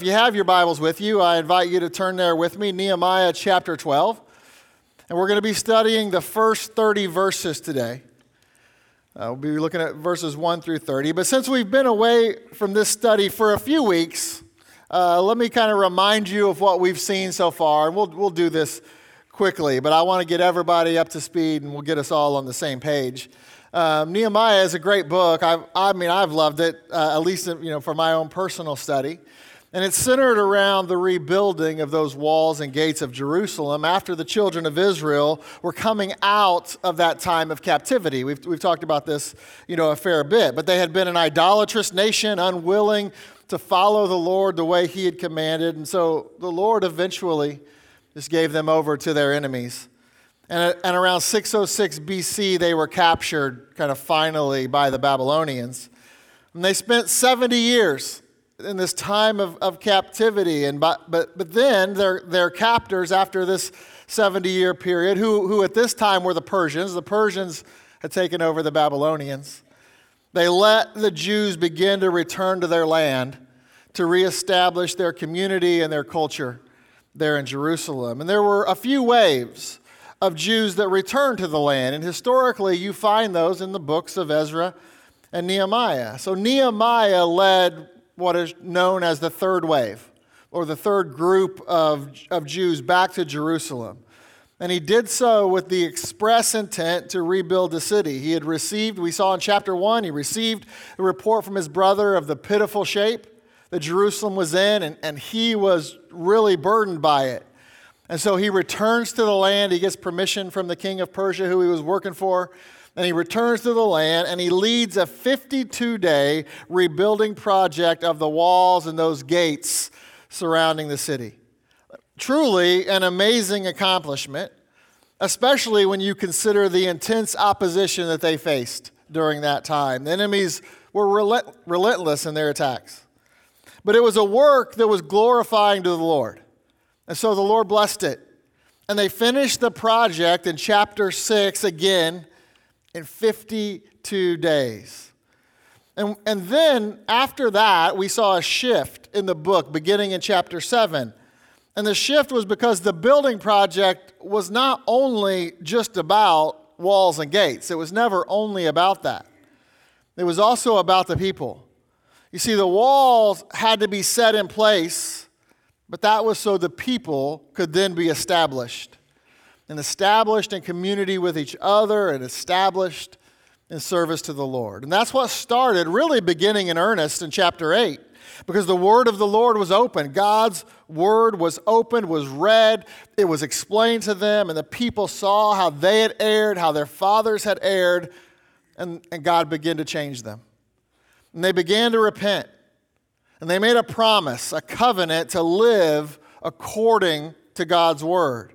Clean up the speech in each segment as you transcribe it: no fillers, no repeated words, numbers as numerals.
If you have your Bibles with you, I invite you to turn there with me, Nehemiah chapter 12. And we're going to be studying the first 30 verses today. We'll be looking at verses 1 through 30. But since we've been away from this study for a few weeks, let me kind of remind you of what we've seen so far. And we'll do this quickly, but I want to get everybody up to speed and we'll get us all on the same page. Nehemiah is a great book. I've loved it, at least for my own personal study. And it's centered around the rebuilding of those walls and gates of Jerusalem after the children of Israel were coming out of that time of captivity. We've talked about this, a fair bit. But they had been an idolatrous nation, unwilling to follow the Lord the way He had commanded. And so the Lord eventually just gave them over to their enemies. And around 606 B.C., they were captured kind of finally by the Babylonians. And they spent 70 years in this time of captivity, but then their captors after this 70-year period, who at this time were the Persians. The Persians had taken over the Babylonians. They let the Jews begin to return to their land to reestablish their community and their culture there in Jerusalem. And there were a few waves of Jews that returned to the land, and historically you find those in the books of Ezra and Nehemiah. So Nehemiah led what is known as the third wave, or the third group of Jews back to Jerusalem. And he did so with the express intent to rebuild the city. He had received, we saw in chapter 1, he received a report from his brother of the pitiful shape that Jerusalem was in, and he was really burdened by it. And so he returns to the land, he gets permission from the king of Persia who he was working for, and he returns to the land, and he leads a 52-day rebuilding project of the walls and those gates surrounding the city. Truly an amazing accomplishment, especially when you consider the intense opposition that they faced during that time. The enemies were relentless in their attacks. But it was a work that was glorifying to the Lord, and so the Lord blessed it. And they finished the project in chapter 6 again, in 52 days. And then after that, we saw a shift in the book beginning in chapter 7. And the shift was because the building project was not only just about walls and gates. It was never only about that. It was also about the people. You see, the walls had to be set in place, but that was so the people could then be established. And established in community with each other, and established in service to the Lord. And that's what started really beginning in earnest in chapter 8, because the word of the Lord was open. God's word was open, was read, it was explained to them, and the people saw how they had erred, how their fathers had erred, and God began to change them. And they began to repent, and they made a promise, a covenant to live according to God's word.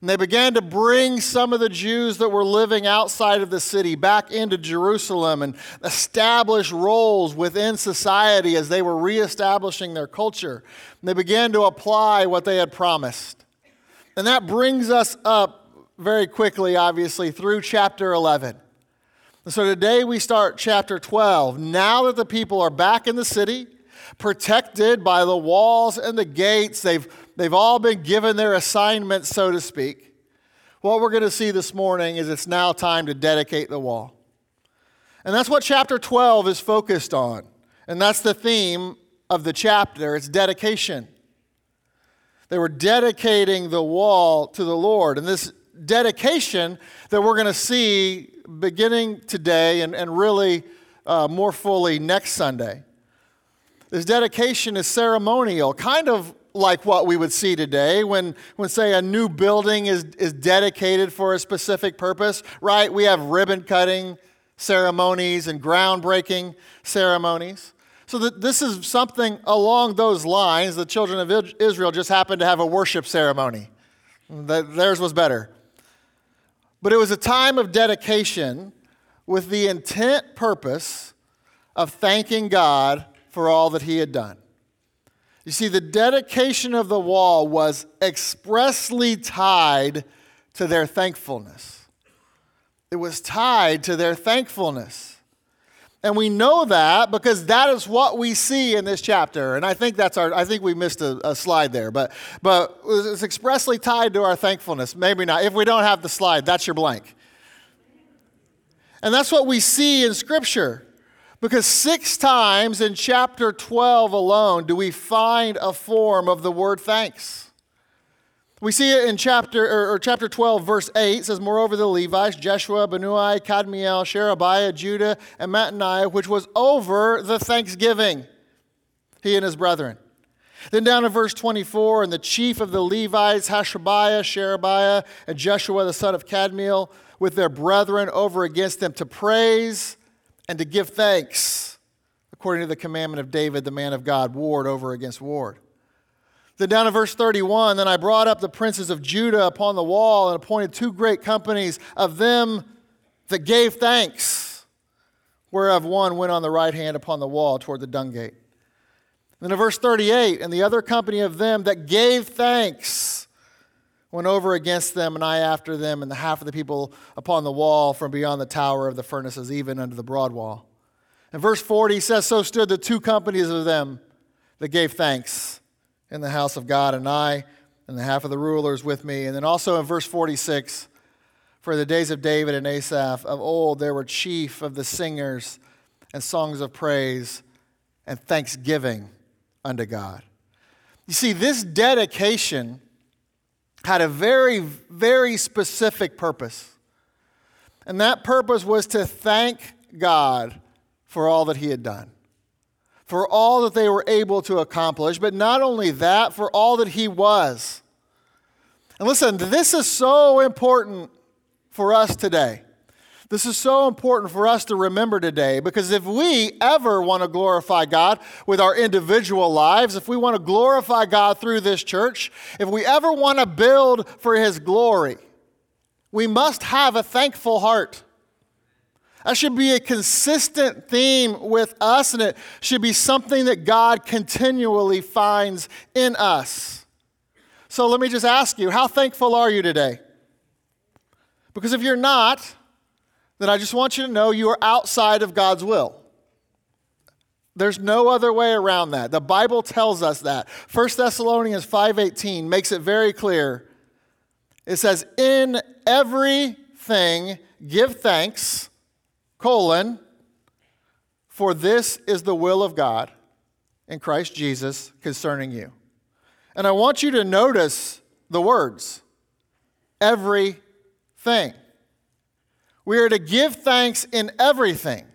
And they began to bring some of the Jews that were living outside of the city back into Jerusalem and establish roles within society as they were reestablishing their culture. And they began to apply what they had promised. And that brings us up very quickly, obviously, through chapter 11. And so today we start chapter 12. Now that the people are back in the city, protected by the walls and the gates, They've all been given their assignments, so to speak. What we're going to see this morning is it's now time to dedicate the wall. And that's what chapter 12 is focused on. And that's the theme of the chapter. It's dedication. They were dedicating the wall to the Lord. And this dedication that we're going to see beginning today and really more fully next Sunday. This dedication is ceremonial, kind of like what we would see today when say, a new building is dedicated for a specific purpose, right? We have ribbon-cutting ceremonies and groundbreaking ceremonies. So this is something along those lines. The children of Israel just happened to have a worship ceremony. Theirs was better. But it was a time of dedication with the intent purpose of thanking God for all that He had done. You see, the dedication of the wall was expressly tied to their thankfulness. It was tied to their thankfulness. And we know that because that is what we see in this chapter. And I think that's I think we missed a slide there, but it's expressly tied to our thankfulness. Maybe not. If we don't have the slide, that's your blank. And that's what we see in Scripture. Because 6 times in chapter 12 alone do we find a form of the word thanks. We see it in chapter 12, verse 8. It says, "Moreover, the Levites, Jeshua, Benui, Kadmiel, Sherebiah, Judah, and Mattaniah, which was over the thanksgiving, he and his brethren." Then down in verse 24, "And the chief of the Levites, Hashabiah, Sherebiah, and Jeshua, the son of Kadmiel, with their brethren over against them to praise and to give thanks, according to the commandment of David, the man of God, ward over against ward." Then down in verse 31, "Then I brought up the princes of Judah upon the wall and appointed 2 great companies of them that gave thanks, whereof one went on the right hand upon the wall toward the dung gate." Then in verse 38, "And the other company of them that gave thanks went over against them, and I after them, and the half of the people upon the wall from beyond the tower of the furnaces, even under the broad wall." And verse 40 says, "So stood the 2 companies of them that gave thanks in the house of God, and I and the half of the rulers with me." And then also in verse 46, "For the days of David and Asaph, of old there were chief of the singers and songs of praise and thanksgiving unto God." You see, this dedication had a very, very specific purpose. And that purpose was to thank God for all that he had done, for all that they were able to accomplish, but not only that, for all that he was. And listen, this is so important for us today. This is so important for us to remember today, because if we ever want to glorify God with our individual lives, if we want to glorify God through this church, if we ever want to build for his glory, we must have a thankful heart. That should be a consistent theme with us, and it should be something that God continually finds in us. So let me just ask you, how thankful are you today? Because if you're not, then I just want you to know you are outside of God's will. There's no other way around that. The Bible tells us that. 1 Thessalonians 5:18 makes it very clear. It says, "In everything give thanks, for this is the will of God in Christ Jesus concerning you." And I want you to notice the words, everything. We are to give thanks in everything,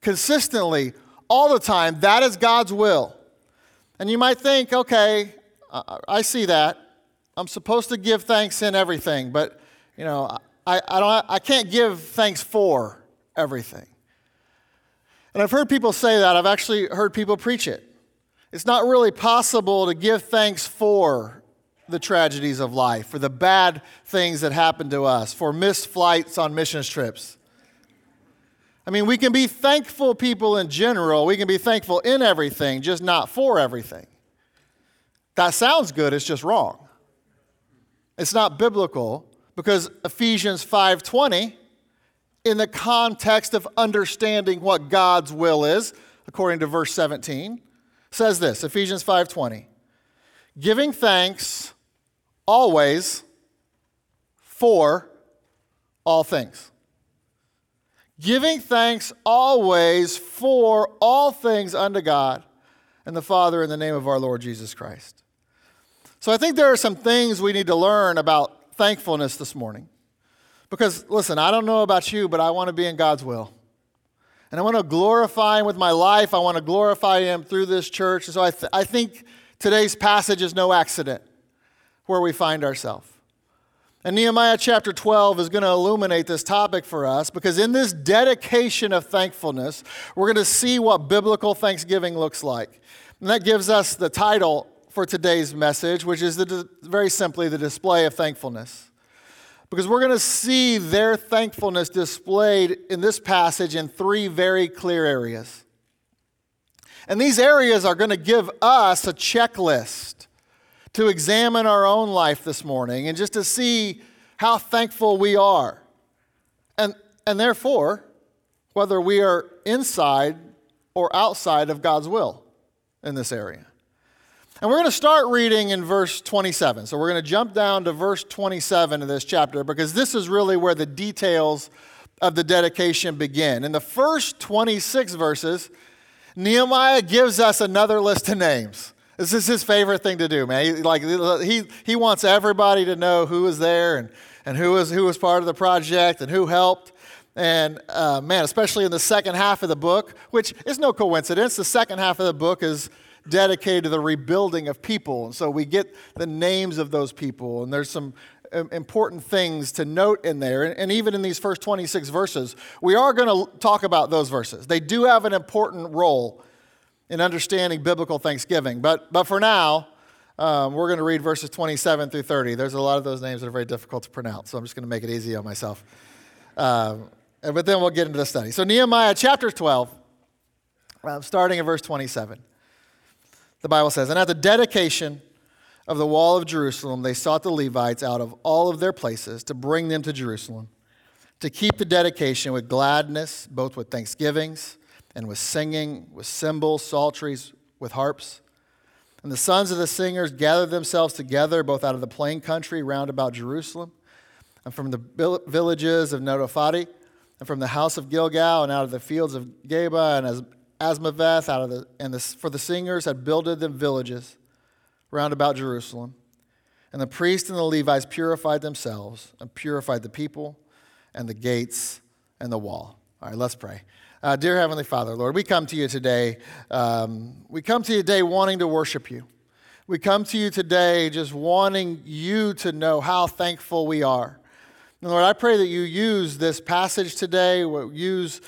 consistently, all the time. That is God's will. And you might think, okay, I see that. I'm supposed to give thanks in everything, but you know, I can't give thanks for everything. And I've heard people say that. I've actually heard people preach it. It's not really possible to give thanks for the tragedies of life, for the bad things that happen to us, for missed flights on missions trips. I mean, we can be thankful people in general. We can be thankful in everything, just not for everything. That sounds good. It's just wrong. It's not biblical, because Ephesians 5:20, in the context of understanding what God's will is, according to verse 17, says this, Ephesians 5:20, "Giving thanks always for all things." Giving thanks always for all things unto God and the Father in the name of our Lord Jesus Christ. So I think there are some things we need to learn about thankfulness this morning. Because, listen, I don't know about you, but I want to be in God's will. And I want to glorify him with my life. I want to glorify him through this church. And so I think today's passage is no accident where we find ourselves. And Nehemiah chapter 12 is going to illuminate this topic for us, because in this dedication of thankfulness, we're going to see what biblical thanksgiving looks like. And that gives us the title for today's message, which is very simply the display of thankfulness. Because we're going to see their thankfulness displayed in this passage in 3 very clear areas. And these areas are going to give us a checklist to examine our own life this morning and just to see how thankful we are. And therefore, whether we are inside or outside of God's will in this area. And we're going to start reading in verse 27. So we're going to jump down to verse 27 of this chapter because this is really where the details of the dedication begin. In the first 26 verses, Nehemiah gives us another list of names. This is his favorite thing to do, man. He wants everybody to know who was there and who was part of the project and who helped. And man, especially in the second half of the book, which is no coincidence, the second half of the book is dedicated to the rebuilding of people. And so we get the names of those people, and there's some important things to note in there. And even in these first 26 verses, we are going to talk about those verses. They do have an important role in understanding biblical Thanksgiving. But for now, we're going to read verses 27 through 30. There's a lot of those names that are very difficult to pronounce, so I'm just going to make it easy on myself. But then we'll get into the study. So Nehemiah chapter 12, starting in verse 27. The Bible says, "And at the dedication of the wall of Jerusalem, they sought the Levites out of all of their places to bring them to Jerusalem, to keep the dedication with gladness, both with thanksgivings and with singing, with cymbals, psalteries, with harps. And the sons of the singers gathered themselves together, both out of the plain country round about Jerusalem, and from the villages of Netophati, and from the house of Gilgal, and out of the fields of Geba, and Asmaveth, for the singers had builded them villages round about Jerusalem. And the priests and the Levites purified themselves, and purified the people, and the gates, and the wall." All right, let's pray. Dear Heavenly Father, Lord, we come to you today. We come to you today wanting to worship you. We come to you today just wanting you to know how thankful we are. And Lord, I pray that you use this passage today, use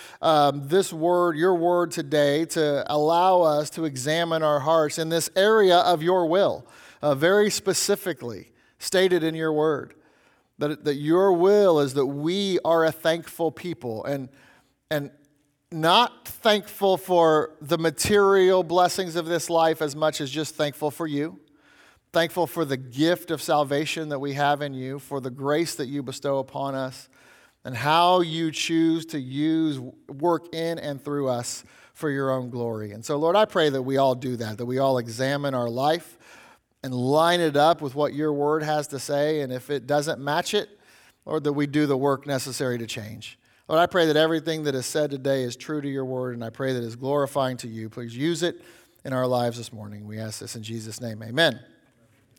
this word, your word today, to allow us to examine our hearts in this area of your will, very specifically stated in your word, that your will is that we are a thankful people and not thankful for the material blessings of this life as much as just thankful for you, thankful for the gift of salvation that we have in you, for the grace that you bestow upon us, and how you choose to work in and through us for your own glory. And so, Lord, I pray that we all do that we all examine our life and line it up with what your word has to say, and if it doesn't match it, Lord, that we do the work necessary to change. Lord, I pray that everything that is said today is true to your word, and I pray that it is glorifying to you. Please use it in our lives this morning. We ask this in Jesus' name. Amen.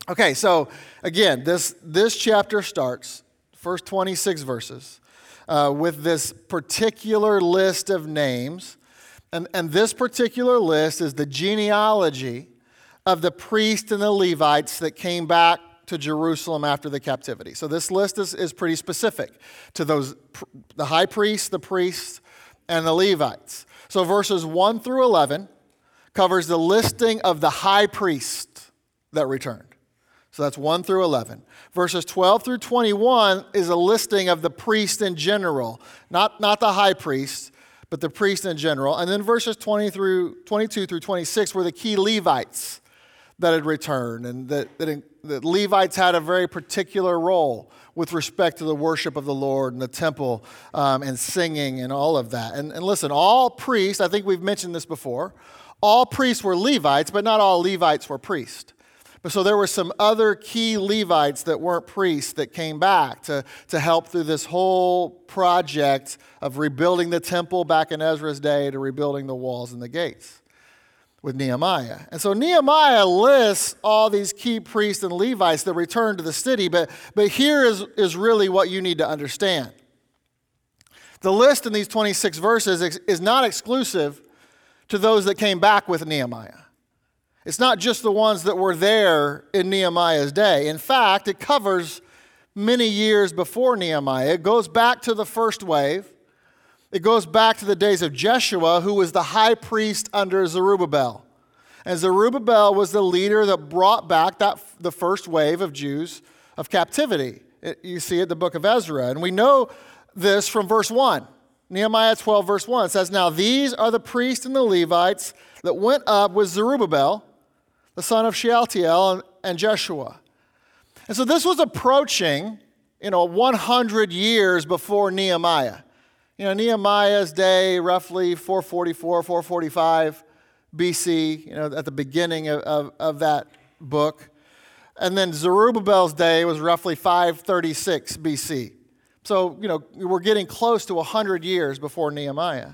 Okay, so again, this chapter starts, first 26 verses, with this particular list of names. And this particular list is the genealogy of the priests and the Levites that came back to Jerusalem after the captivity. So this list is pretty specific to those, the high priest, the priests, and the Levites. So verses 1 through 11 covers the listing of the high priest that returned. So that's 1 through 11. Verses 12 through 21 is a listing of the priest in general, not the high priest, but the priest in general. And then verses 22 through 26 were the key Levites that had returned, and that Levites had a very particular role with respect to the worship of the Lord and the temple and singing and all of that. And listen, all priests, I think we've mentioned this before, all priests were Levites, but not all Levites were priests. But so there were some other key Levites that weren't priests that came back to help through this whole project of rebuilding the temple back in Ezra's day to rebuilding the walls and the gates with Nehemiah. And so Nehemiah lists all these key priests and Levites that returned to the city, but here is really what you need to understand. The list in these 26 verses is not exclusive to those that came back with Nehemiah. It's not just the ones that were there in Nehemiah's day. In fact, it covers many years before Nehemiah. It goes back to the first wave. It goes back to the days of Jeshua, who was the high priest under Zerubbabel. And Zerubbabel was the leader that brought back the first wave of Jews of captivity. You see it in the book of Ezra. And we know this from verse 1. Nehemiah 12, verse 1 says, "Now these are the priests and the Levites that went up with Zerubbabel, the son of Shealtiel, and Jeshua." And so this was approaching, 100 years before Nehemiah. You know, Nehemiah's day, roughly 444, 445 BC, you know, at the beginning of that book. And then Zerubbabel's day was roughly 536 BC. So, you know, we're getting close to 100 years before Nehemiah.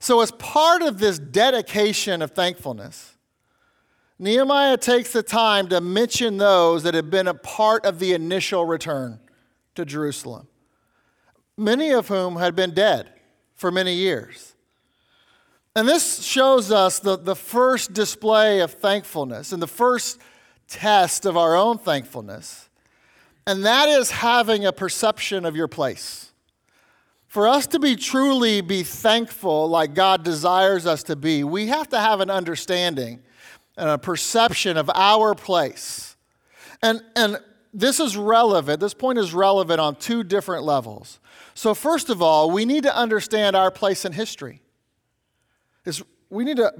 So as part of this dedication of thankfulness, Nehemiah takes the time to mention those that have been a part of the initial return to Jerusalem, many of whom had been dead for many years. And this shows us the first display of thankfulness and the first test of our own thankfulness, and that is having a perception of your place. For us to truly be thankful like God desires us to be, we have to have an understanding and a perception of our place. And this is relevant. This point is relevant on two different levels. So first of all, we need to understand our place in history.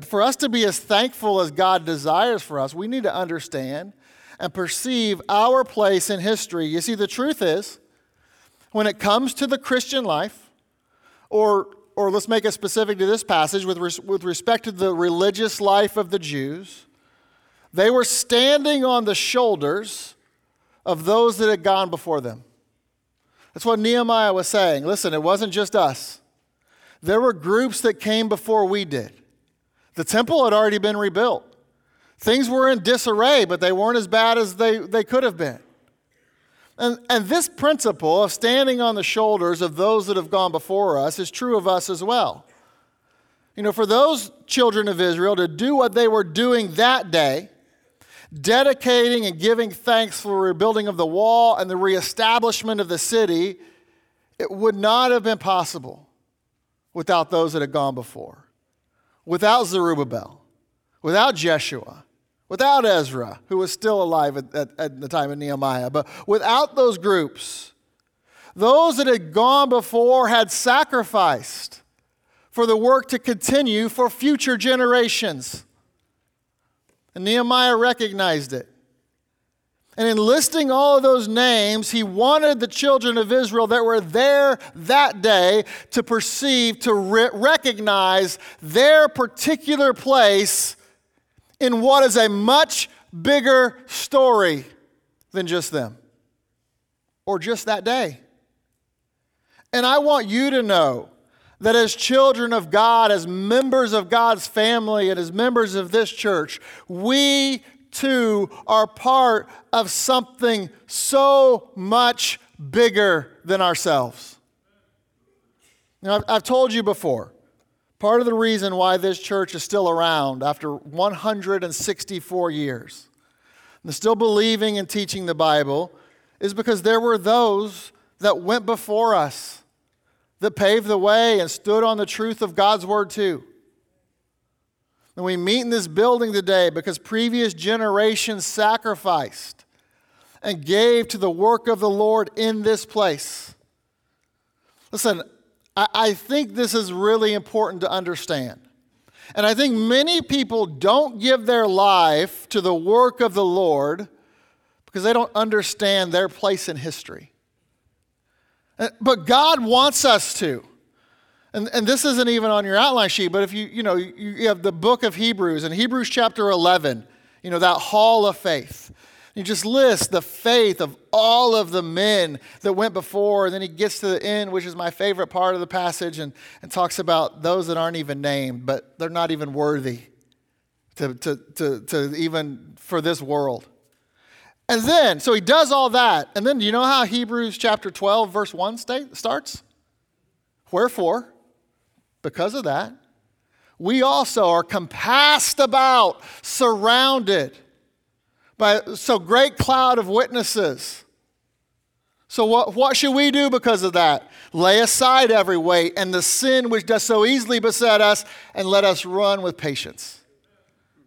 For us to be as thankful as God desires for us, we need to understand and perceive our place in history. You see, the truth is, when it comes to the Christian life, or let's make it specific to this passage, with respect to the religious life of the Jews, they were standing on the shoulders of those that had gone before them. That's what Nehemiah was saying. Listen, it wasn't just us. There were groups that came before we did. The temple had already been rebuilt. Things were in disarray, but they weren't as bad as they could have been. And this principle of standing on the shoulders of those that have gone before us is true of us as well. You know, for those children of Israel to do what they were doing that day, dedicating and giving thanks for the rebuilding of the wall and the reestablishment of the city, it would not have been possible without those that had gone before. Without Zerubbabel, without Jeshua, without Ezra, who was still alive at the time of Nehemiah, but without those groups, those that had gone before had sacrificed for the work to continue for future generations. And Nehemiah recognized it. And in listing all of those names, he wanted the children of Israel that were there that day to perceive, to recognize their particular place in what is a much bigger story than just them or just that day. And I want you to know that as children of God, as members of God's family, and as members of this church, we too are part of something so much bigger than ourselves. Now, I've told you before, part of the reason why this church is still around after 164 years and still believing and teaching the Bible is because there were those that went before us that paved the way and stood on the truth of God's Word too. And we meet in this building today because previous generations sacrificed and gave to the work of the Lord in this place. Listen, I think this is really important to understand. And I think many people don't give their life to the work of the Lord because they don't understand their place in history. But God wants us to. And this isn't even on your outline sheet, but if you have the book of Hebrews, in Hebrews chapter 11, you know, that hall of faith. You just list the faith of all of the men that went before, and then he gets to the end, which is my favorite part of the passage, and talks about those that aren't even named, but they're not even worthy to even for this world. And then, so he does all that, and then do you know how Hebrews chapter 12, verse 1 starts? Wherefore, because of that, we also are compassed about, surrounded by so great cloud of witnesses. So what should we do because of that? Lay aside every weight and the sin which does so easily beset us, and let us run with patience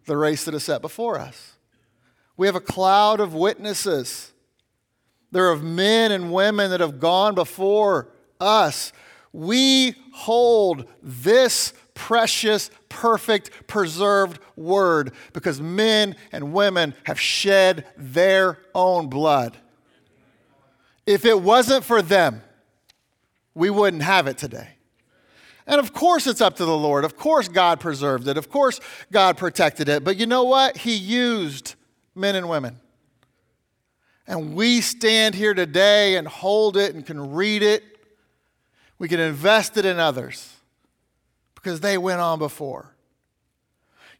the race that is set before us. We have a cloud of witnesses. There are men and women that have gone before us. We hold this precious, perfect, preserved word because men and women have shed their own blood. If it wasn't for them, we wouldn't have it today. And of course it's up to the Lord. Of course God preserved it. Of course God protected it. But you know what? He used men and women. And we stand here today and hold it and can read it. We can invest it in others because they went on before.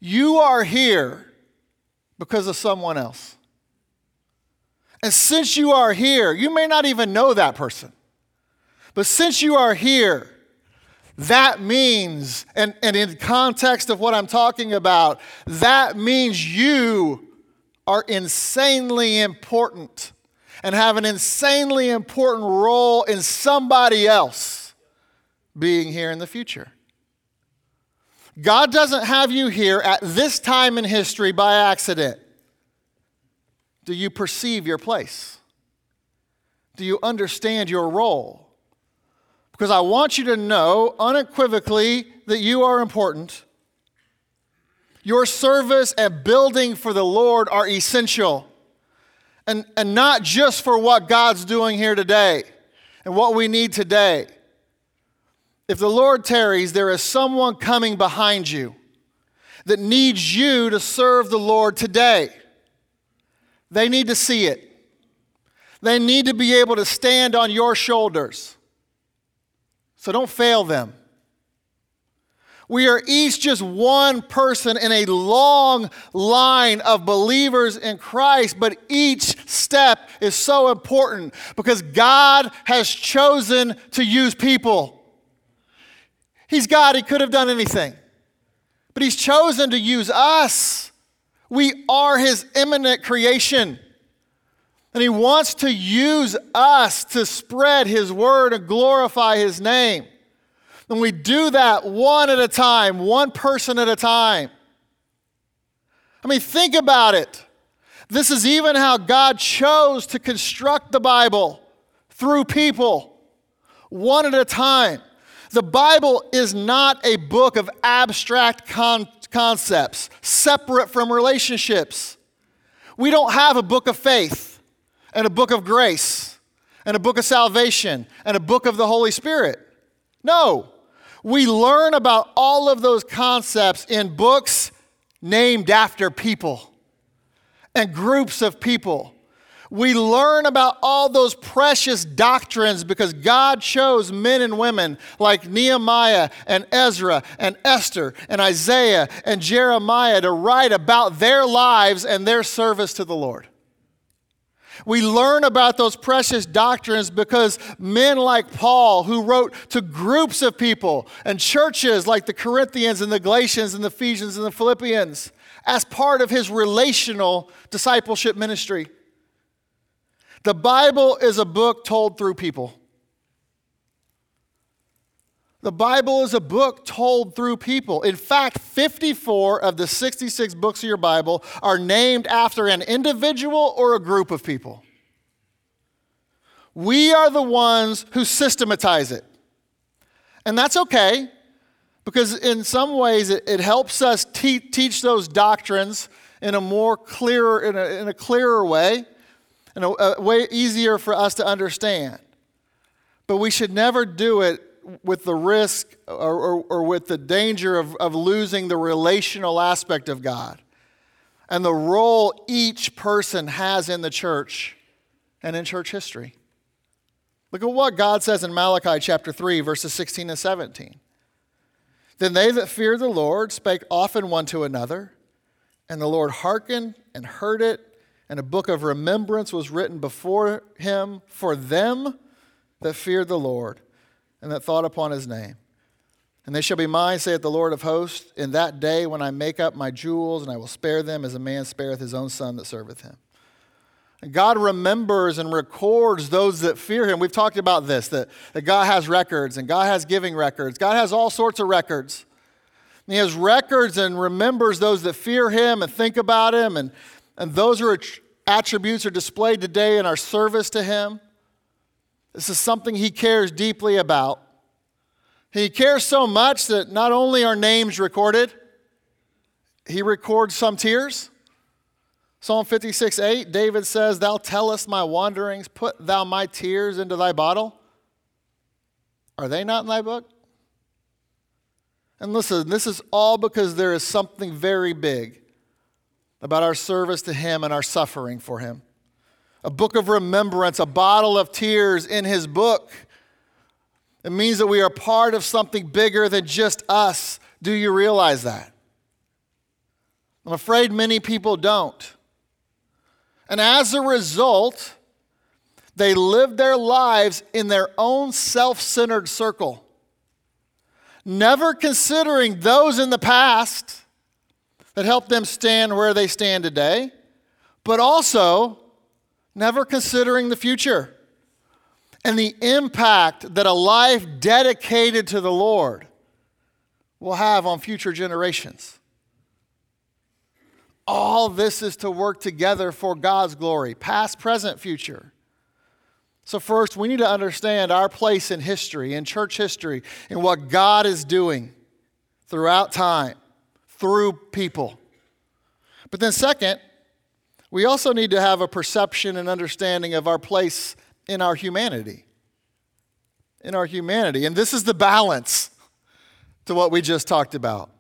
You are here because of someone else. And since you are here, you may not even know that person. But since you are here, that means, and in context of what I'm talking about, that means you are insanely important and have an insanely important role in somebody else being here in the future. God doesn't have you here at this time in history by accident. Do you perceive your place? Do you understand your role? Because I want you to know unequivocally that you are important. Your service and building for the Lord are essential. And not just for what God's doing here today and what we need today. If the Lord tarries, there is someone coming behind you that needs you to serve the Lord today. They need to see it. They need to be able to stand on your shoulders. So don't fail them. We are each just one person in a long line of believers in Christ, but each step is so important because God has chosen to use people. He's God. He could have done anything. But he's chosen to use us. We are his eminent creation. And he wants to use us to spread his word and glorify his name. And we do that one at a time, one person at a time. I mean, think about it. This is even how God chose to construct the Bible through people, one at a time. The Bible is not a book of abstract concepts separate from relationships. We don't have a book of faith and a book of grace and a book of salvation and a book of the Holy Spirit. No, we learn about all of those concepts in books named after people and groups of people. We learn about all those precious doctrines because God chose men and women like Nehemiah and Ezra and Esther and Isaiah and Jeremiah to write about their lives and their service to the Lord. We learn about those precious doctrines because men like Paul, who wrote to groups of people and churches like the Corinthians and the Galatians and the Ephesians and the Philippians, as part of his relational discipleship ministry. The Bible is a book told through people. The Bible is a book told through people. In fact, 54 of the 66 books of your Bible are named after an individual or a group of people. We are the ones who systematize it. And that's okay, because in some ways it helps us teach those doctrines in a more clearer, in a clearer way. And a way easier for us to understand. But we should never do it with the risk or with the danger of losing the relational aspect of God and the role each person has in the church and in church history. Look at what God says in Malachi chapter 3, verses 16 and 17. Then they that feared the Lord spake often one to another, and the Lord hearkened and heard it, and a book of remembrance was written before him for them that feared the Lord and that thought upon his name. And they shall be mine, saith the Lord of hosts, in that day when I make up my jewels, and I will spare them as a man spareth his own son that serveth him. And God remembers and records those that fear him. We've talked about this, that God has records and God has giving records. God has all sorts of records. And he has records and remembers those that fear him and think about him. And those attributes are displayed today in our service to him. This is something he cares deeply about. He cares so much that not only are names recorded, he records some tears. Psalm 56:8, David says, "Thou tellest my wanderings, put thou my tears into thy bottle." Are they not in thy book? And listen, this is all because there is something very big about our service to him and our suffering for him. A book of remembrance, a bottle of tears in his book. It means that we are part of something bigger than just us. Do you realize that? I'm afraid many people don't. And as a result, they live their lives in their own self-centered circle, never considering those in the past that helped them stand where they stand today, but also never considering the future and the impact that a life dedicated to the Lord will have on future generations. All this is to work together for God's glory, past, present, future. So first, we need to understand our place in history, in church history, and what God is doing throughout time, through people. But then second, we also need to have a perception and understanding of our place in our humanity. In our humanity. And this is the balance to what we just talked about.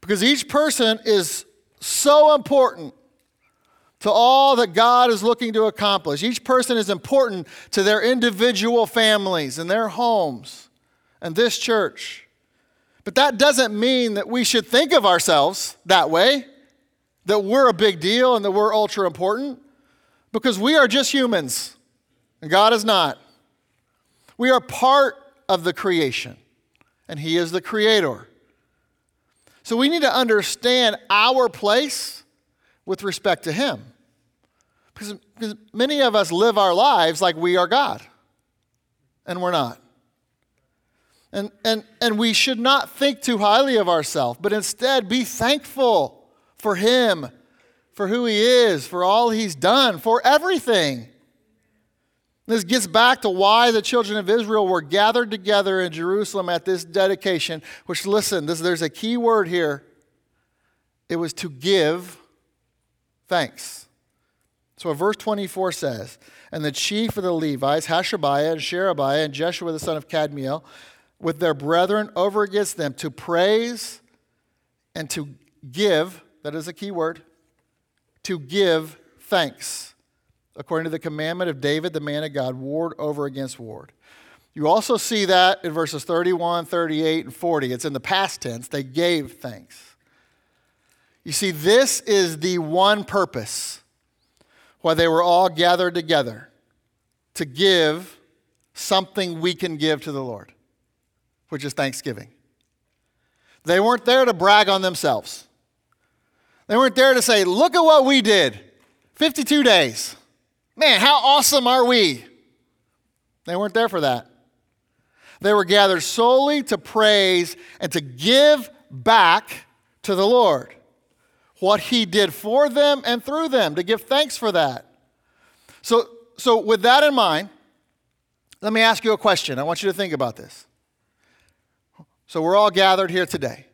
Because each person is so important to all that God is looking to accomplish. Each person is important to their individual families and their homes and this church. But that doesn't mean that we should think of ourselves that way, that we're a big deal and that we're ultra important, because we are just humans and God is not. We are part of the creation and he is the creator. So we need to understand our place with respect to him. Because many of us live our lives like we are God. And we're not. And we should not think too highly of ourselves, but instead be thankful for him, for who he is, for all he's done, for everything. This gets back to why the children of Israel were gathered together in Jerusalem at this dedication, which, listen, there's a key word here. It was to give thanks. So what verse 24 says, and the chief of the Levites, Hashabiah and Sherebiah and Jeshua the son of Kadmiel, with their brethren over against them, to praise and to give, that is a key word, to give thanks, according to the commandment of David, the man of God, ward over against ward. You also see that in verses 31, 38, and 40. It's in the past tense. They gave thanks. You see, this is the one purpose why they were all gathered together, to give something we can give to the Lord, which is thanksgiving. They weren't there to brag on themselves. They weren't there to say, look at what we did, 52 days. Man, how awesome are we? They weren't there for that. They were gathered solely to praise and to give back to the Lord what he did for them and through them, to give thanks for that. So with that in mind, let me ask you a question. I want you to think about this. So we're all gathered here today.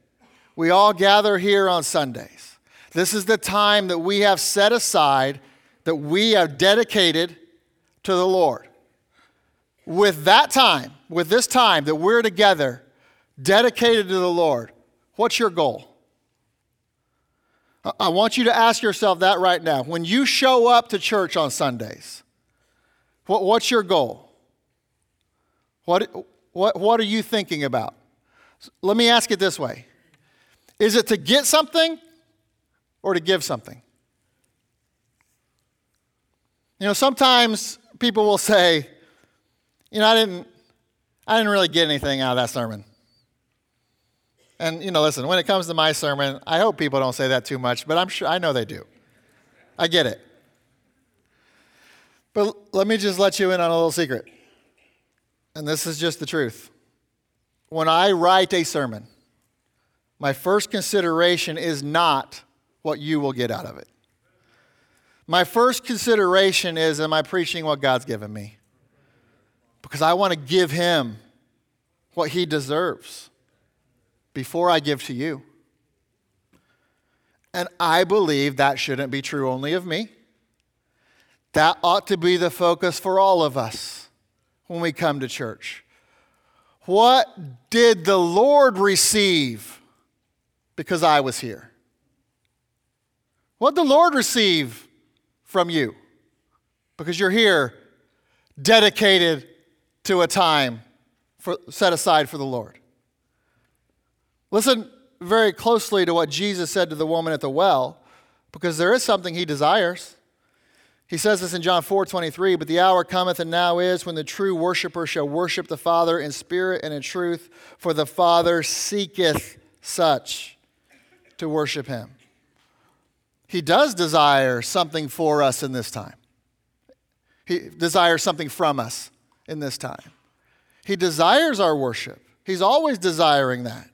We all gather here on Sundays. This is the time that we have set aside, that we have dedicated to the Lord. With that time, with this time that we're together, dedicated to the Lord, what's your goal? I want you to ask yourself that right now. When you show up to church on Sundays, what's your goal? What are you thinking about? Let me ask it this way. Is it to get something or to give something? You know, sometimes people will say, you know, I didn't really get anything out of that sermon. And, you know, listen, when it comes to my sermon, I hope people don't say that too much, but I'm sure, I know they do. I get it. But let me just let you in on a little secret. And this is just the truth. When I write a sermon, my first consideration is not what you will get out of it. My first consideration is, am I preaching what God's given me? Because I want to give him what he deserves before I give to you. And I believe that shouldn't be true only of me. That ought to be the focus for all of us when we come to church. What did the Lord receive because I was here? What did the Lord receive from you? Because you're here, dedicated to a time set aside for the Lord. Listen very closely to what Jesus said to the woman at the well, because there is something he desires. He says this in John 4:23, "But the hour cometh and now is when the true worshiper shall worship the Father in spirit and in truth, for the Father seeketh such to worship him." He does desire something for us in this time. He desires something from us in this time. He desires our worship. He's always desiring that.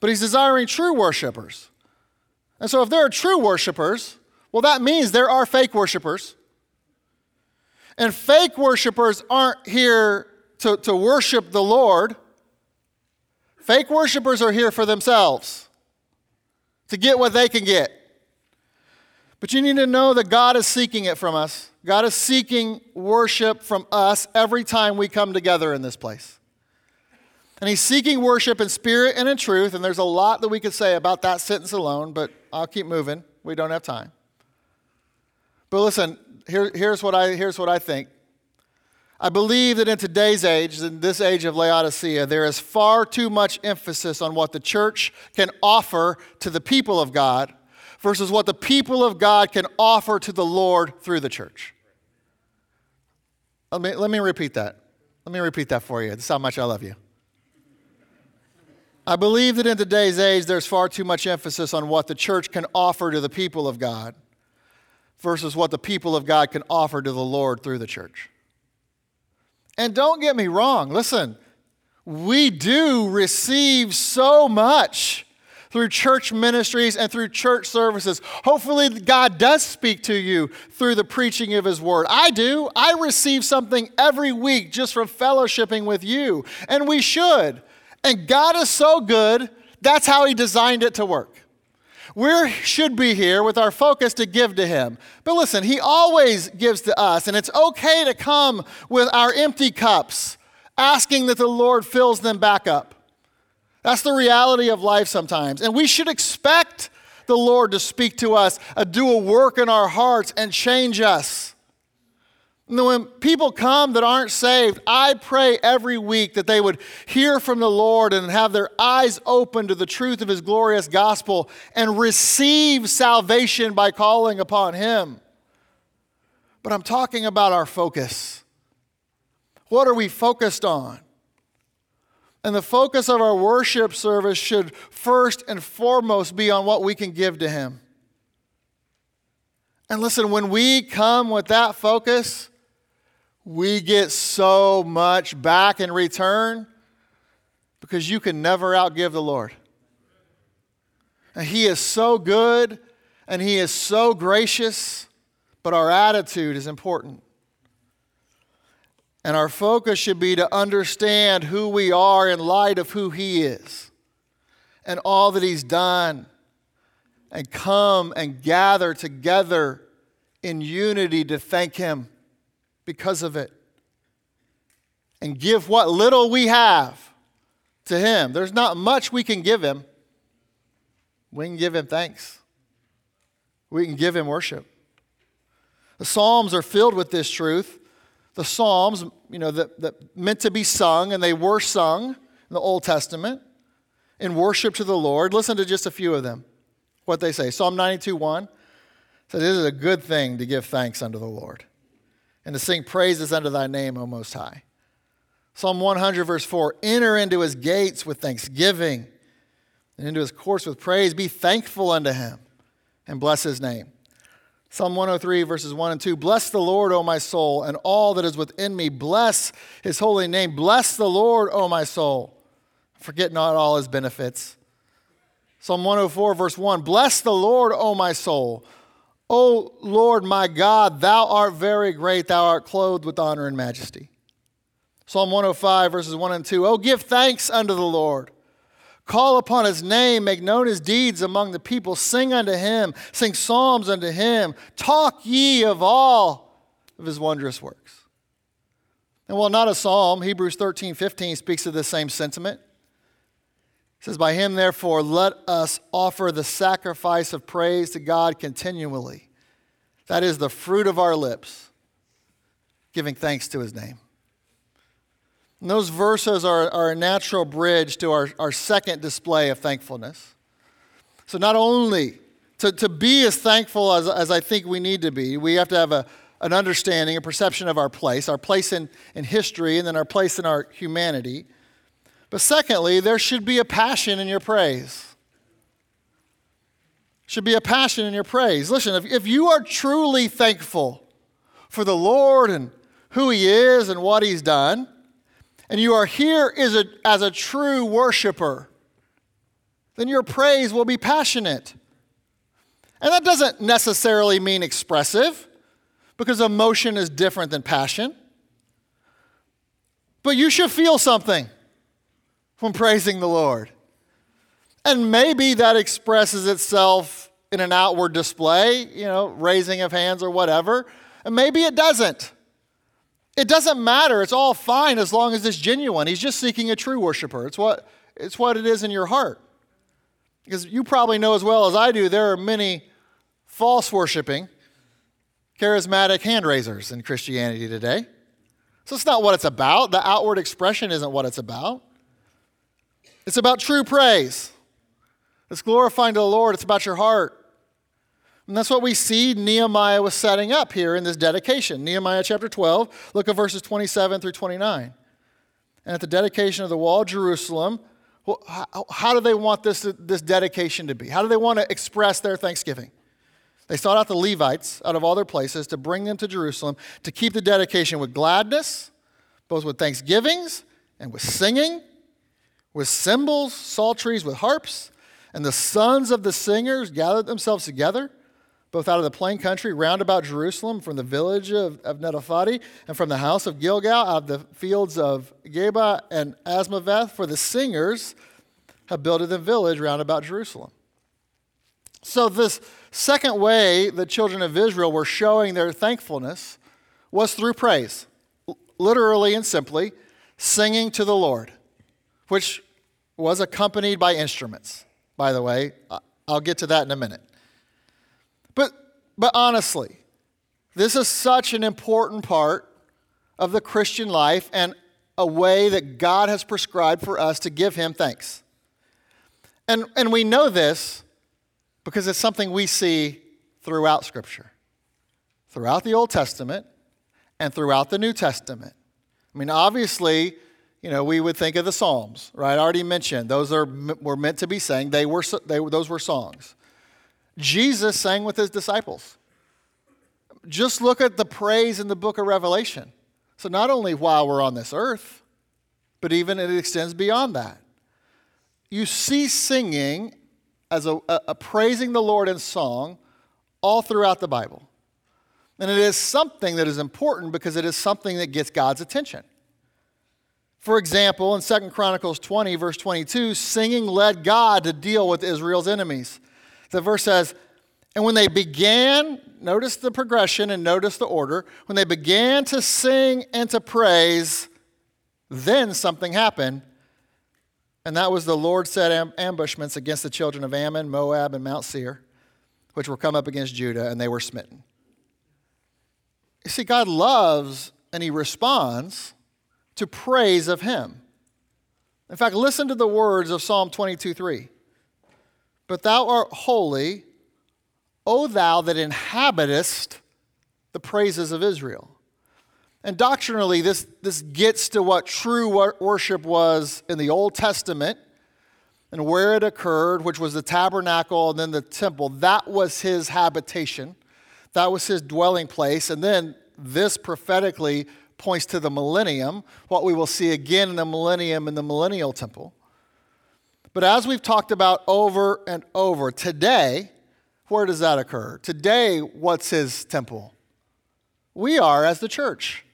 But he's desiring true worshipers. And so if there are true worshipers, well, that means there are fake worshipers. And fake worshipers aren't here to worship the Lord. Fake worshipers are here for themselves, to get what they can get. But you need to know that God is seeking it from us. God is seeking worship from us every time we come together in this place. And he's seeking worship in spirit and in truth. And there's a lot that we could say about that sentence alone, but I'll keep moving. We don't have time. But listen, here's what I think. I believe that in today's age, in this age of Laodicea, there is far too much emphasis on what the church can offer to the people of God versus what the people of God can offer to the Lord through the church. Let me repeat that. Let me repeat that for you. This is how much I love you. I believe that in today's age, there's far too much emphasis on what the church can offer to the people of God versus what the people of God can offer to the Lord through the church. And don't get me wrong. Listen, we do receive so much through church ministries and through church services. Hopefully God does speak to you through the preaching of his word. I do. I receive something every week just from fellowshipping with you, and we should. And God is so good, that's how he designed it to work. We should be here with our focus to give to him. But listen, he always gives to us, and it's okay to come with our empty cups, asking that the Lord fills them back up. That's the reality of life sometimes. And we should expect the Lord to speak to us, do a work in our hearts and change us. And when people come that aren't saved, I pray every week that they would hear from the Lord and have their eyes open to the truth of his glorious gospel and receive salvation by calling upon him. But I'm talking about our focus. What are we focused on? And the focus of our worship service should first and foremost be on what we can give to him. And listen, when we come with that focus, we get so much back in return, because you can never outgive the Lord. And he is so good and he is so gracious, but our attitude is important. And our focus should be to understand who we are in light of who he is and all that he's done, and come and gather together in unity to thank him because of it and give what little we have to him. There's not much we can give him. We can give him thanks. We can give him worship. The Psalms are filled with this truth. The Psalms, that meant to be sung, and they were sung in the Old Testament in worship to the Lord. Listen to just a few of them, what they say. Psalm 92:1 says, "It is a good thing to give thanks unto the Lord and to sing praises unto thy name, O Most High." Psalm 100 verse 4, "Enter into his gates with thanksgiving and into his courts with praise. Be thankful unto him and bless his name." Psalm 103 verses 1 and 2, "Bless the Lord, O my soul, and all that is within me. Bless his holy name. Bless the Lord, O my soul. Forget not all his benefits." Psalm 104 verse 1, "Bless the Lord, O my soul. O Lord my God, thou art very great. Thou art clothed with honor and majesty." Psalm 105 verses 1 and 2, "O give thanks unto the Lord. Call upon his name, make known his deeds among the people. Sing unto him, sing psalms unto him. Talk ye of all of his wondrous works." And while not a psalm, Hebrews 13:15 speaks of the same sentiment. It says, by him, therefore, let us offer the sacrifice of praise to God continually. That is the fruit of our lips, giving thanks to his name. And those verses are a natural bridge to our second display of thankfulness. So not only to be as thankful as I think we need to be, we have to have an understanding, a perception of our place in history, and then our place in our humanity. But secondly, there should be a passion in your praise. Should be a passion in your praise. Listen, if you are truly thankful for the Lord and who he is and what he's done, and you are here as a true worshiper, then your praise will be passionate. And that doesn't necessarily mean expressive, because emotion is different than passion. But you should feel something from praising the Lord. And maybe that expresses itself in an outward display, raising of hands or whatever. And maybe it doesn't. It doesn't matter. It's all fine as long as it's genuine. He's just seeking a true worshiper. It's what it is in your heart. Because you probably know as well as I do, there are many false worshiping, charismatic hand raisers in Christianity today. So it's not what it's about. The outward expression isn't what it's about. It's about true praise. It's glorifying to the Lord. It's about your heart. And that's what we see Nehemiah was setting up here in this dedication. Nehemiah chapter 12, look at verses 27 through 29. And at the dedication of the wall of Jerusalem, how do they want this dedication to be? How do they want to express their thanksgiving? They sought out the Levites out of all their places to bring them to Jerusalem to keep the dedication with gladness, both with thanksgivings and with singing, with cymbals, psalteries, with harps. And the sons of the singers gathered themselves together, both out of the plain country round about Jerusalem, from the village of Netophathi, and from the house of Gilgal, out of the fields of Geba and Asmaveth, for the singers have builded the village round about Jerusalem. So this second way the children of Israel were showing their thankfulness was through praise, literally and simply singing to the Lord, which was accompanied by instruments. By the way, I'll get to that in a minute. But honestly, this is such an important part of the Christian life and a way that God has prescribed for us to give him thanks. And we know this because it's something we see throughout Scripture, throughout the Old Testament and throughout the New Testament. I mean, obviously, we would think of the Psalms, right? I already mentioned those were meant to be sang. Those were songs. Jesus sang with his disciples. Just look at the praise in the book of Revelation. So not only while we're on this earth, but even it extends beyond that. You see singing as a praising the Lord in song all throughout the Bible. And it is something that is important because it is something that gets God's attention. For example, in 2 Chronicles 20, verse 22, singing led God to deal with Israel's enemies. The verse says, and when they began, notice the progression and notice the order, when they began to sing and to praise, then something happened. And that was the Lord set ambushments against the children of Ammon, Moab, and Mount Seir, which were come up against Judah, and they were smitten. You see, God loves and he responds to praise of him. In fact, listen to the words of Psalm 22:3. But thou art holy, O thou that inhabitest the praises of Israel. And doctrinally, this gets to what true worship was in the Old Testament and where it occurred, which was the tabernacle and then the temple. That was his habitation. That was his dwelling place. And then this prophetically points to the millennium, what we will see again in the millennium in the millennial temple. But as we've talked about over and over, today, where does that occur? Today, what's his temple? We are as the church.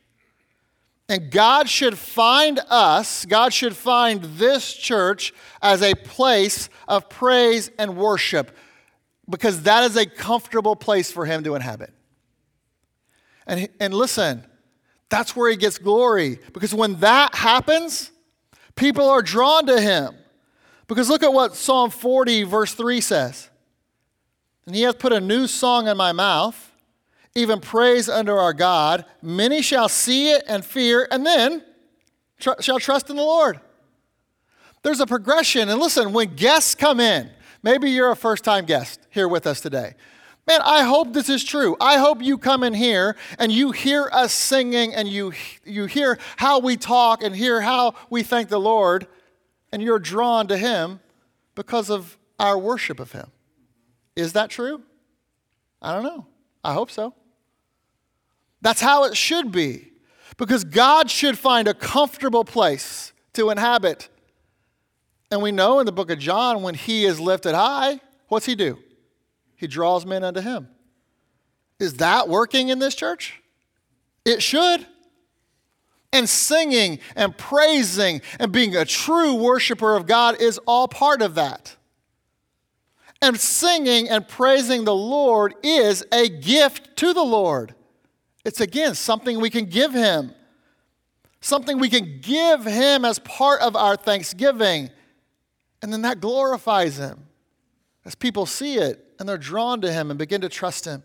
And God should find us, God should find this church as a place of praise and worship, because that is a comfortable place for him to inhabit. And listen, That's where he gets glory. Because when that happens, people are drawn to him. Because look at what Psalm 40 verse 3 says. And he hath put a new song in my mouth, even praise unto our God. Many shall see it and fear, and then shall trust in the Lord. There's a progression. And listen, when guests come in, maybe you're a first-time guest here with us today. Man, I hope this is true. I hope you come in here and you hear us singing and you hear how we talk and hear how we thank the Lord, and you're drawn to him because of our worship of him. Is that true? I don't know. I hope so. That's how it should be, because God should find a comfortable place to inhabit. And we know in the book of John, when he is lifted high, what's he do? He draws men unto him. Is that working in this church? It should. And singing and praising and being a true worshiper of God is all part of that. And singing and praising the Lord is a gift to the Lord. It's, again, something we can give him. Something we can give him as part of our thanksgiving. And then that glorifies him as people see it and they're drawn to him and begin to trust him.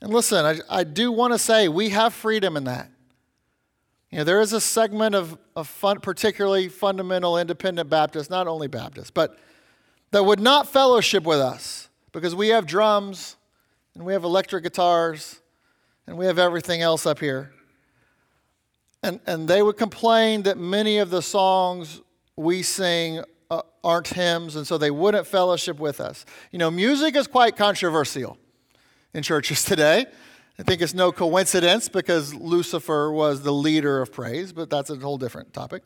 And listen, I do want to say we have freedom in that. You know, there is a segment of particularly fundamental independent Baptists, not only Baptists, but that would not fellowship with us because we have drums and we have electric guitars and we have everything else up here. And they would complain that many of the songs we sing aren't hymns, and so they wouldn't fellowship with us. You know, music is quite controversial in churches today. I think it's no coincidence because Lucifer was the leader of praise, but that's a whole different topic.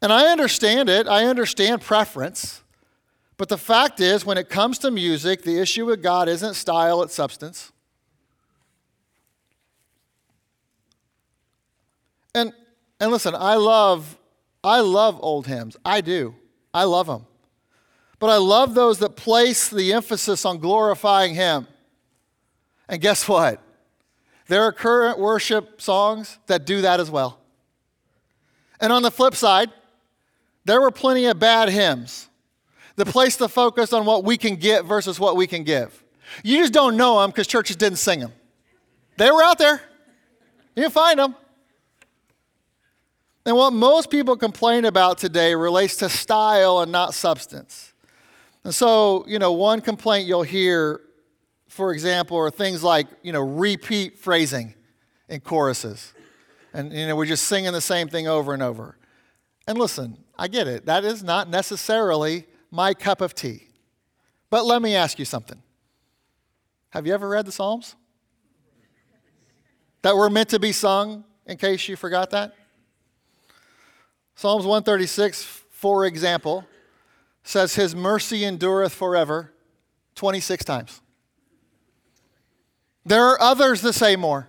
And I understand it. I understand preference. But the fact is, when it comes to music, the issue with God isn't style, it's substance. And listen, I love old hymns. I do. I love them. But I love those that place the emphasis on glorifying him. And guess what? There are current worship songs that do that as well. And on the flip side, there were plenty of bad hymns that placed the focus on what we can get versus what we can give. You just don't know them because churches didn't sing them. They were out there. You can find them. And what most people complain about today relates to style and not substance. And so, you know, one complaint you'll hear, for example, are things like, you know, repeat phrasing in choruses. And, you know, we're just singing the same thing over and over. And listen, I get it. That is not necessarily my cup of tea. But let me ask you something. Have you ever read the Psalms? That were meant to be sung, in case you forgot that? Psalms 136, for example, says his mercy endureth forever 26 times. There are others that say more.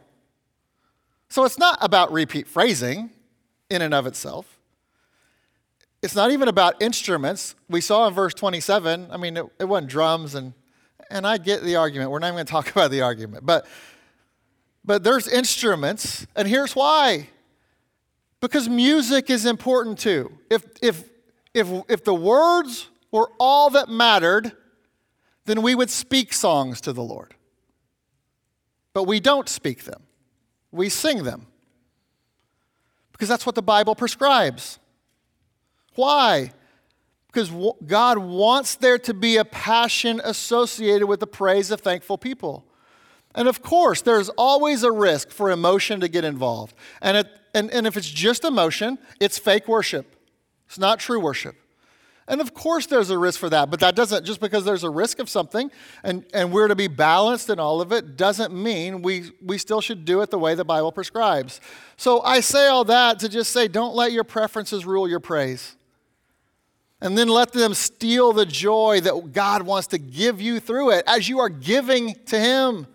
So it's not about repeat phrasing in and of itself. It's not even about instruments. We saw in verse 27, I mean, it wasn't drums, and I get the argument. We're not even going to talk about the argument. But there's instruments, and here's why. Because music is important too. If the words were all that mattered, then we would speak songs to the Lord. But we don't speak them. We sing them. Because that's what the Bible prescribes. Why? Because God wants there to be a passion associated with the praise of thankful people. And of course, there's always a risk for emotion to get involved. And if it's just emotion, it's fake worship. It's not true worship. And of course there's a risk for that, but that doesn't, just because there's a risk of something and we're to be balanced in all of it, doesn't mean we still should do it the way the Bible prescribes. So I say all that to just say, don't let your preferences rule your praise. And then let them steal the joy that God wants to give you through it as you are giving to him.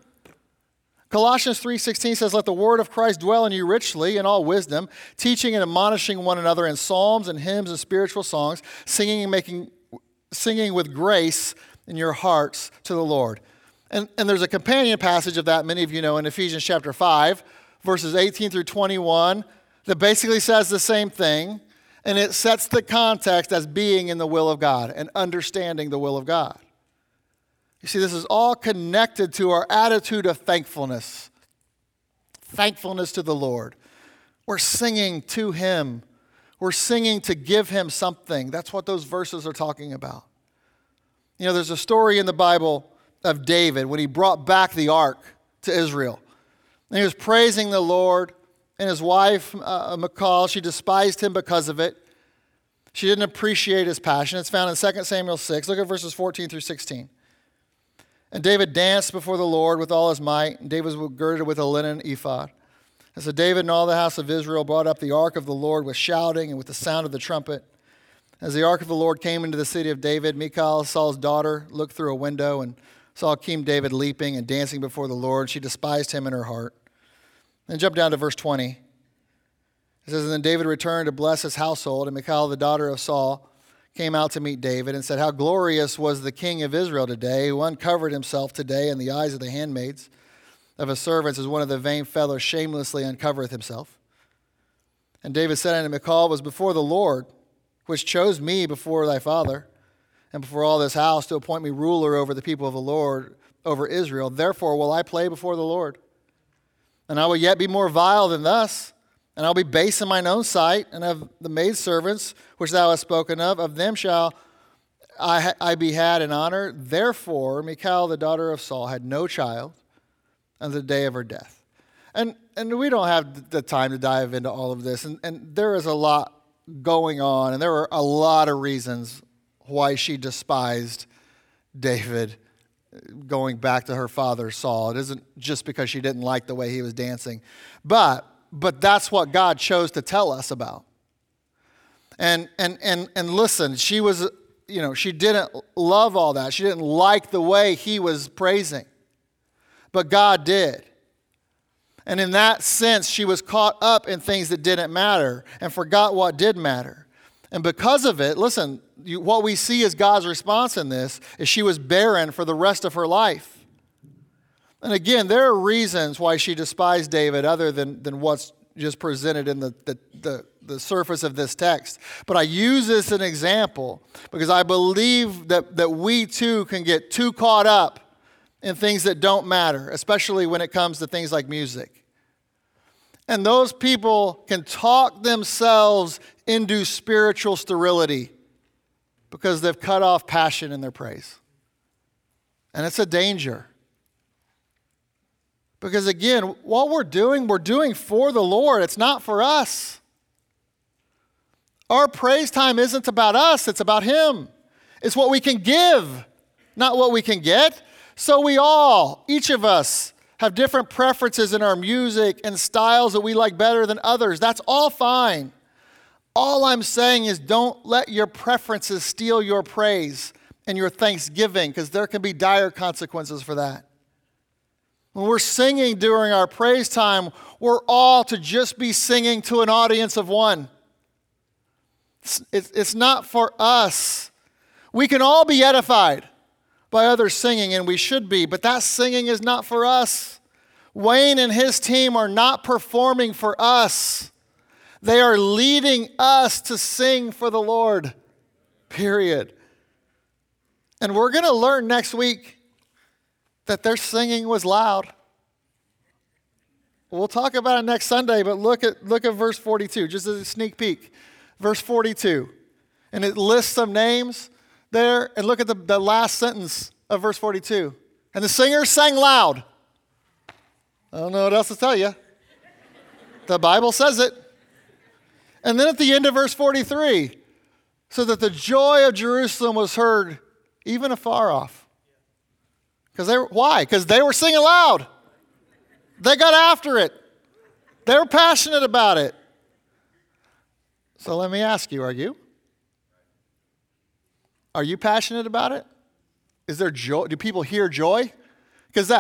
Colossians 3:16 says, let the word of Christ dwell in you richly in all wisdom, teaching and admonishing one another in psalms and hymns and spiritual songs, singing with grace in your hearts to the Lord. And there's a companion passage of that many of you know in Ephesians chapter 5, verses 18 through 21, that basically says the same thing, and it sets the context as being in the will of God and understanding the will of God. You see, this is all connected to our attitude of thankfulness. Thankfulness to the Lord. We're singing to Him. We're singing to give Him something. That's what those verses are talking about. You know, there's a story in the Bible of David when he brought back the ark to Israel. And he was praising the Lord, and his wife, Michal, she despised him because of it. She didn't appreciate his passion. It's found in 2 Samuel 6. Look at verses 14 through 16. And David danced before the Lord with all his might, and David was girded with a linen ephod. And so David and all the house of Israel brought up the ark of the Lord with shouting and with the sound of the trumpet. As the ark of the Lord came into the city of David, Michal, Saul's daughter, looked through a window and saw King David leaping and dancing before the Lord. She despised him in her heart. Then jump down to verse 20. It says, And then David returned to bless his household, and Michal, the daughter of Saul, came out to meet David and said, How glorious was the king of Israel today, who uncovered himself today in the eyes of the handmaids of his servants, as one of the vain fellows shamelessly uncovereth himself. And David said unto Michal, Was before the Lord, which chose me before thy father, and before all this house, to appoint me ruler over the people of the Lord, over Israel. Therefore will I play before the Lord. And I will yet be more vile than thus, and I'll be base in mine own sight, and of the maidservants which thou hast spoken of them shall I be had in honor. Therefore, Michal, the daughter of Saul, had no child until the day of her death. And we don't have the time to dive into all of this, and there is a lot going on, and there were a lot of reasons why she despised David going back to her father, Saul. It isn't just because she didn't like the way he was dancing, but that's what God chose to tell us about. And listen, she was, you know, she didn't love all that. She didn't like the way he was praising. But God did. And in that sense, she was caught up in things that didn't matter and forgot what did matter. And because of it, listen, what we see as God's response in this is she was barren for the rest of her life. And again, there are reasons why she despised David other than what's just presented in the surface of this text. But I use this as an example because I believe that we too can get too caught up in things that don't matter, especially when it comes to things like music. And those people can talk themselves into spiritual sterility because they've cut off passion in their praise. And it's a danger. Because again, what we're doing for the Lord. It's not for us. Our praise time isn't about us, it's about Him. It's what we can give, not what we can get. So we all, each of us, have different preferences in our music and styles that we like better than others. That's all fine. All I'm saying is don't let your preferences steal your praise and your thanksgiving, because there can be dire consequences for that. When we're singing during our praise time, we're all to just be singing to an audience of one. It's not for us. We can all be edified by others singing, and we should be, but that singing is not for us. Wayne and his team are not performing for us. They are leading us to sing for the Lord, period. And we're going to learn next week that their singing was loud. We'll talk about it next Sunday, but look at verse 42, just as a sneak peek. Verse 42, and it lists some names there, and look at the last sentence of verse 42. And the singers sang loud. I don't know what else to tell you. The Bible says it. And then at the end of verse 43, so that the joy of Jerusalem was heard even afar off. Why? Because they were singing loud. They got after it. They were passionate about it. So let me ask you, are you passionate about it? Is there joy? Do people hear joy? Because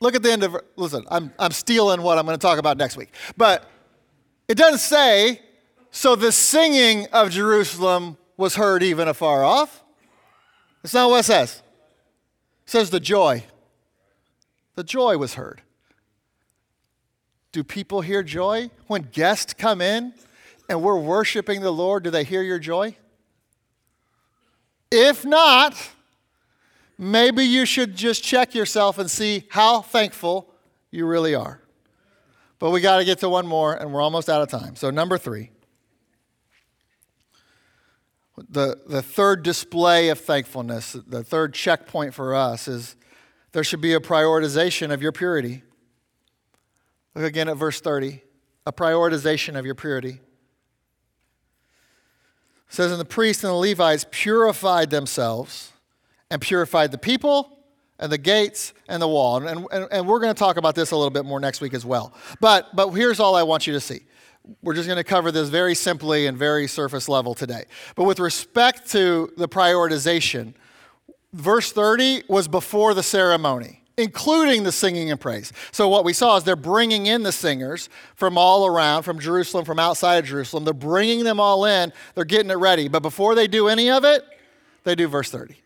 look at the end of, listen, I'm stealing what I'm going to talk about next week. But it doesn't say, so the singing of Jerusalem was heard even afar off. That's not what it says. It says the joy. The joy was heard. Do people hear joy? When guests come in and we're worshiping the Lord, do they hear your joy? If not, maybe you should just check yourself and see how thankful you really are. But we got to get to one more, and we're almost out of time. So number three, the third display of thankfulness, the third checkpoint for us is there should be a prioritization of your purity. Look again at verse 30, a prioritization of your purity. It says, and the priests and the Levites purified themselves and purified the people and the gates and the wall. And we're going to talk about this a little bit more next week as well. But here's all I want you to see. We're just going to cover this very simply and very surface level today. But with respect to the prioritization, verse 30 was before the ceremony, including the singing and praise. So what we saw is they're bringing in the singers from all around, from Jerusalem, from outside of Jerusalem. They're bringing them all in. They're getting it ready. But before they do any of it, they do verse 30.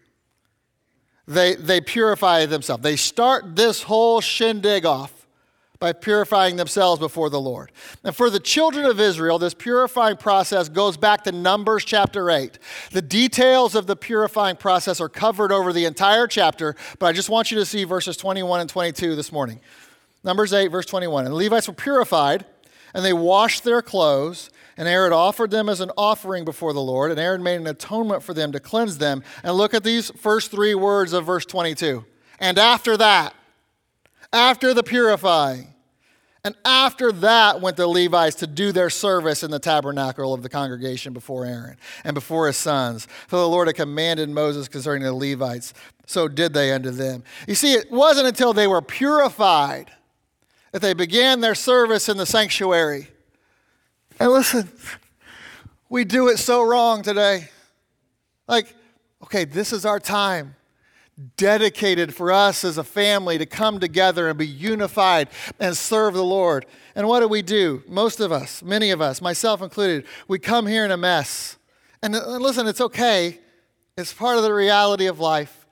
They purify themselves. They start this whole shindig off by purifying themselves before the Lord. And for the children of Israel, this purifying process goes back to Numbers chapter 8. The details of the purifying process are covered over the entire chapter, but I just want you to see verses 21 and 22 this morning. Numbers 8, verse 21. And the Levites were purified, and they washed their clothes, and Aaron offered them as an offering before the Lord, and Aaron made an atonement for them to cleanse them. And look at these first three words of verse 22. And after that, after the purifying, and after that went the Levites to do their service in the tabernacle of the congregation before Aaron and before his sons. For the Lord had commanded Moses concerning the Levites, so did they unto them. You see, it wasn't until they were purified that they began their service in the sanctuary. And listen, we do it so wrong today. Like, okay, this is our time dedicated for us as a family to come together and be unified and serve the Lord. And what do we do? Most of us, many of us, myself included, we come here in a mess. And listen, it's okay. It's part of the reality of life.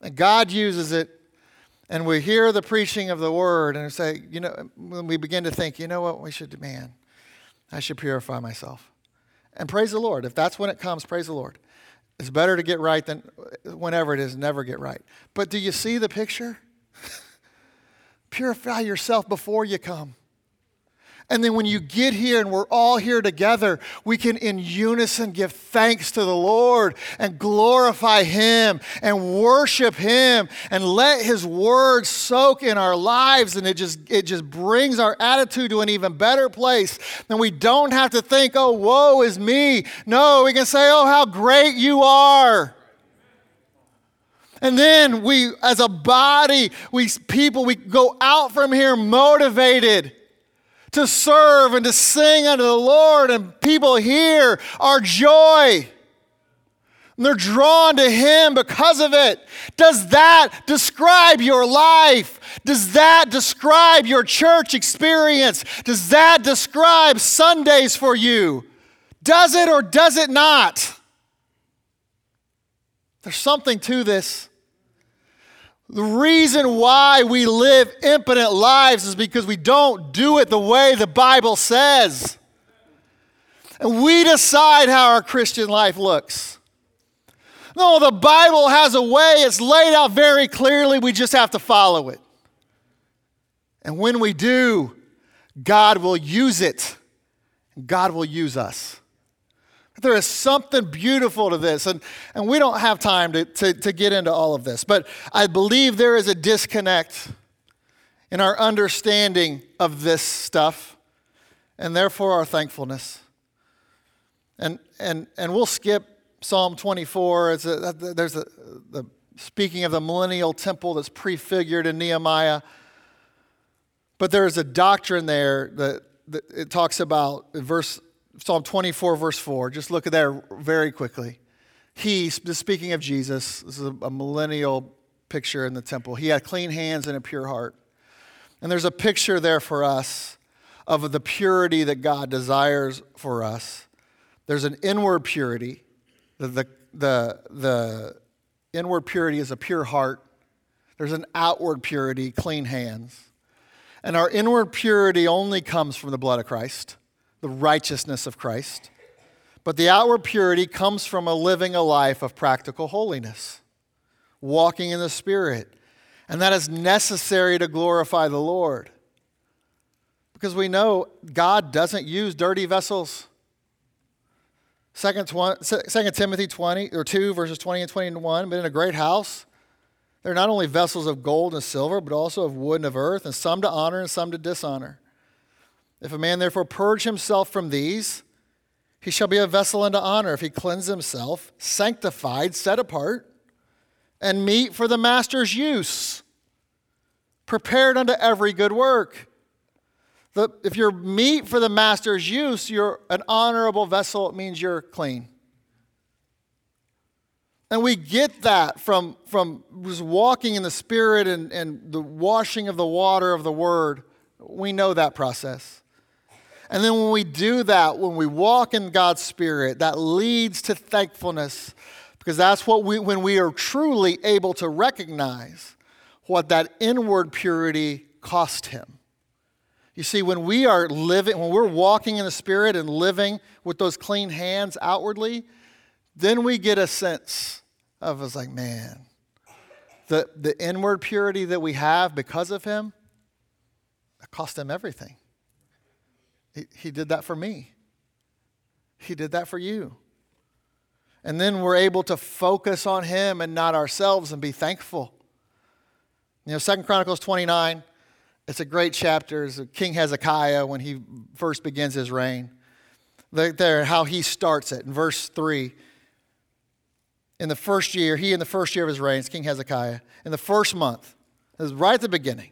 And God uses it. And we hear the preaching of the word and say, you know, when we begin to think, you know what, we should demand, I should purify myself. And praise the Lord. If that's when it comes, praise the Lord. It's better to get right than whenever it is, never get right. But do you see the picture? Purify yourself before you come. And then when you get here and we're all here together, we can in unison give thanks to the Lord and glorify Him and worship Him and let His word soak in our lives, and it just brings our attitude to an even better place. And we don't have to think, oh, woe is me. No, we can say, oh, how great you are. And then we, as a body, we go out from here motivated to serve and to sing unto the Lord, and people hear our joy. And they're drawn to Him because of it. Does that describe your life? Does that describe your church experience? Does that describe Sundays for you? Does it or does it not? There's something to this. The reason why we live impotent lives is because we don't do it the way the Bible says. And we decide how our Christian life looks. No, the Bible has a way. It's laid out very clearly. We just have to follow it. And when we do, God will use it. God will use us. There is something beautiful to this, and we don't have time to get into all of this, but I believe there is a disconnect in our understanding of this stuff, and therefore our thankfulness. And we'll skip Psalm 24. There's the speaking of the millennial temple that's prefigured in Nehemiah, but there is a doctrine there that it talks about Psalm 24, verse 4. Just look at that very quickly. He, speaking of Jesus, this is a millennial picture in the temple. He had clean hands and a pure heart. And there's a picture there for us of the purity that God desires for us. There's an inward purity. The inward purity is a pure heart. There's an outward purity, clean hands. And our inward purity only comes from the blood of Christ, the righteousness of Christ. But the outward purity comes from a life of practical holiness, walking in the Spirit. And that is necessary to glorify the Lord. Because we know God doesn't use dirty vessels. 2 Timothy 2, verses 20 and 21, but in a great house, there are not only vessels of gold and silver, but also of wood and of earth, and some to honor and some to dishonor. If a man therefore purge himself from these, he shall be a vessel unto honor, if he cleanse himself, sanctified, set apart, and meet for the master's use, prepared unto every good work. If you're meat for the master's use, you're an honorable vessel. It means you're clean. And we get that from just walking in the Spirit and the washing of the water of the Word. We know that process. And then when we do that, when we walk in God's Spirit, that leads to thankfulness. Because that's when we are truly able to recognize what that inward purity cost him. You see, when we're walking in the Spirit and living with those clean hands outwardly, then we get a sense of, it's like, man, the inward purity that we have because of him, it cost him everything. He did that for me. He did that for you. And then we're able to focus on him and not ourselves and be thankful. 2 Chronicles 29, it's a great chapter. It's King Hezekiah when he first begins his reign. Look there how he starts it in verse 3. In the first year of his reign, it's King Hezekiah, in the first month, it was right at the beginning,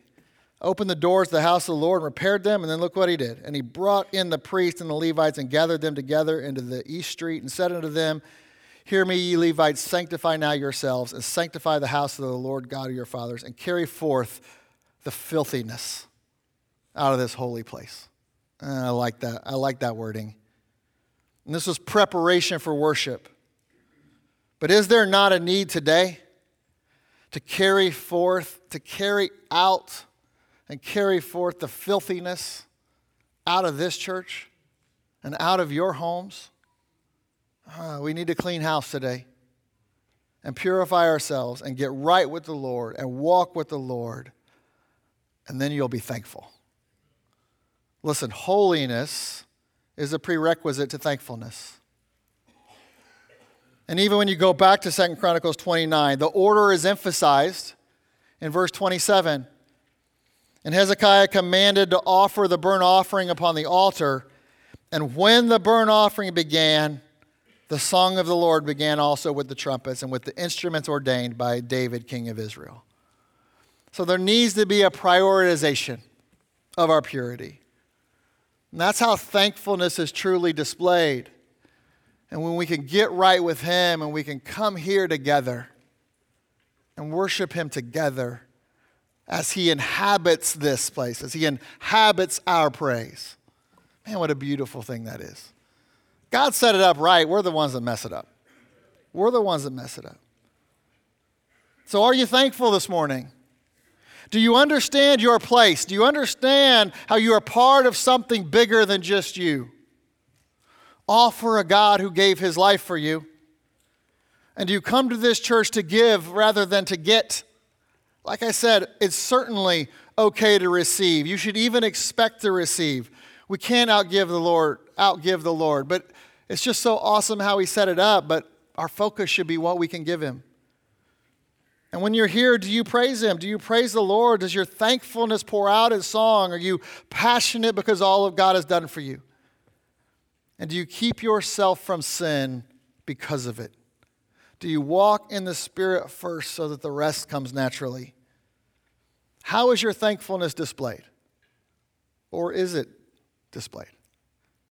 opened the doors of the house of the Lord and repaired them, and then look what he did. And he brought in the priests and the Levites and gathered them together into the east street and said unto them, Hear me, ye Levites, sanctify now yourselves and sanctify the house of the Lord God of your fathers and carry forth the filthiness out of this holy place. I like that. I like that wording. And this was preparation for worship. But is there not a need today to carry out and carry forth the filthiness out of this church and out of your homes? We need a clean house today and purify ourselves and get right with the Lord and walk with the Lord. And then you'll be thankful. Listen, holiness is a prerequisite to thankfulness. And even when you go back to 2 Chronicles 29, the order is emphasized in verse 27. And Hezekiah commanded to offer the burnt offering upon the altar. And when the burnt offering began, the song of the Lord began also with the trumpets and with the instruments ordained by David, king of Israel. So there needs to be a prioritization of our purity. And that's how thankfulness is truly displayed. And when we can get right with him and we can come here together and worship him together as he inhabits this place, as he inhabits our praise. Man, what a beautiful thing that is. God set it up right. We're the ones that mess it up. So are you thankful this morning? Do you understand your place? Do you understand how you are part of something bigger than just you? Offer a God who gave his life for you. And do you come to this church to give rather than to get? Like I said, it's certainly okay to receive. You should even expect to receive. We can't outgive the Lord, but it's just so awesome how he set it up, but our focus should be what we can give him. And when you're here, do you praise him? Do you praise the Lord? Does your thankfulness pour out in song? Are you passionate because all of God has done for you? And do you keep yourself from sin because of it? Do you walk in the Spirit first so that the rest comes naturally? How is your thankfulness displayed? Or is it displayed?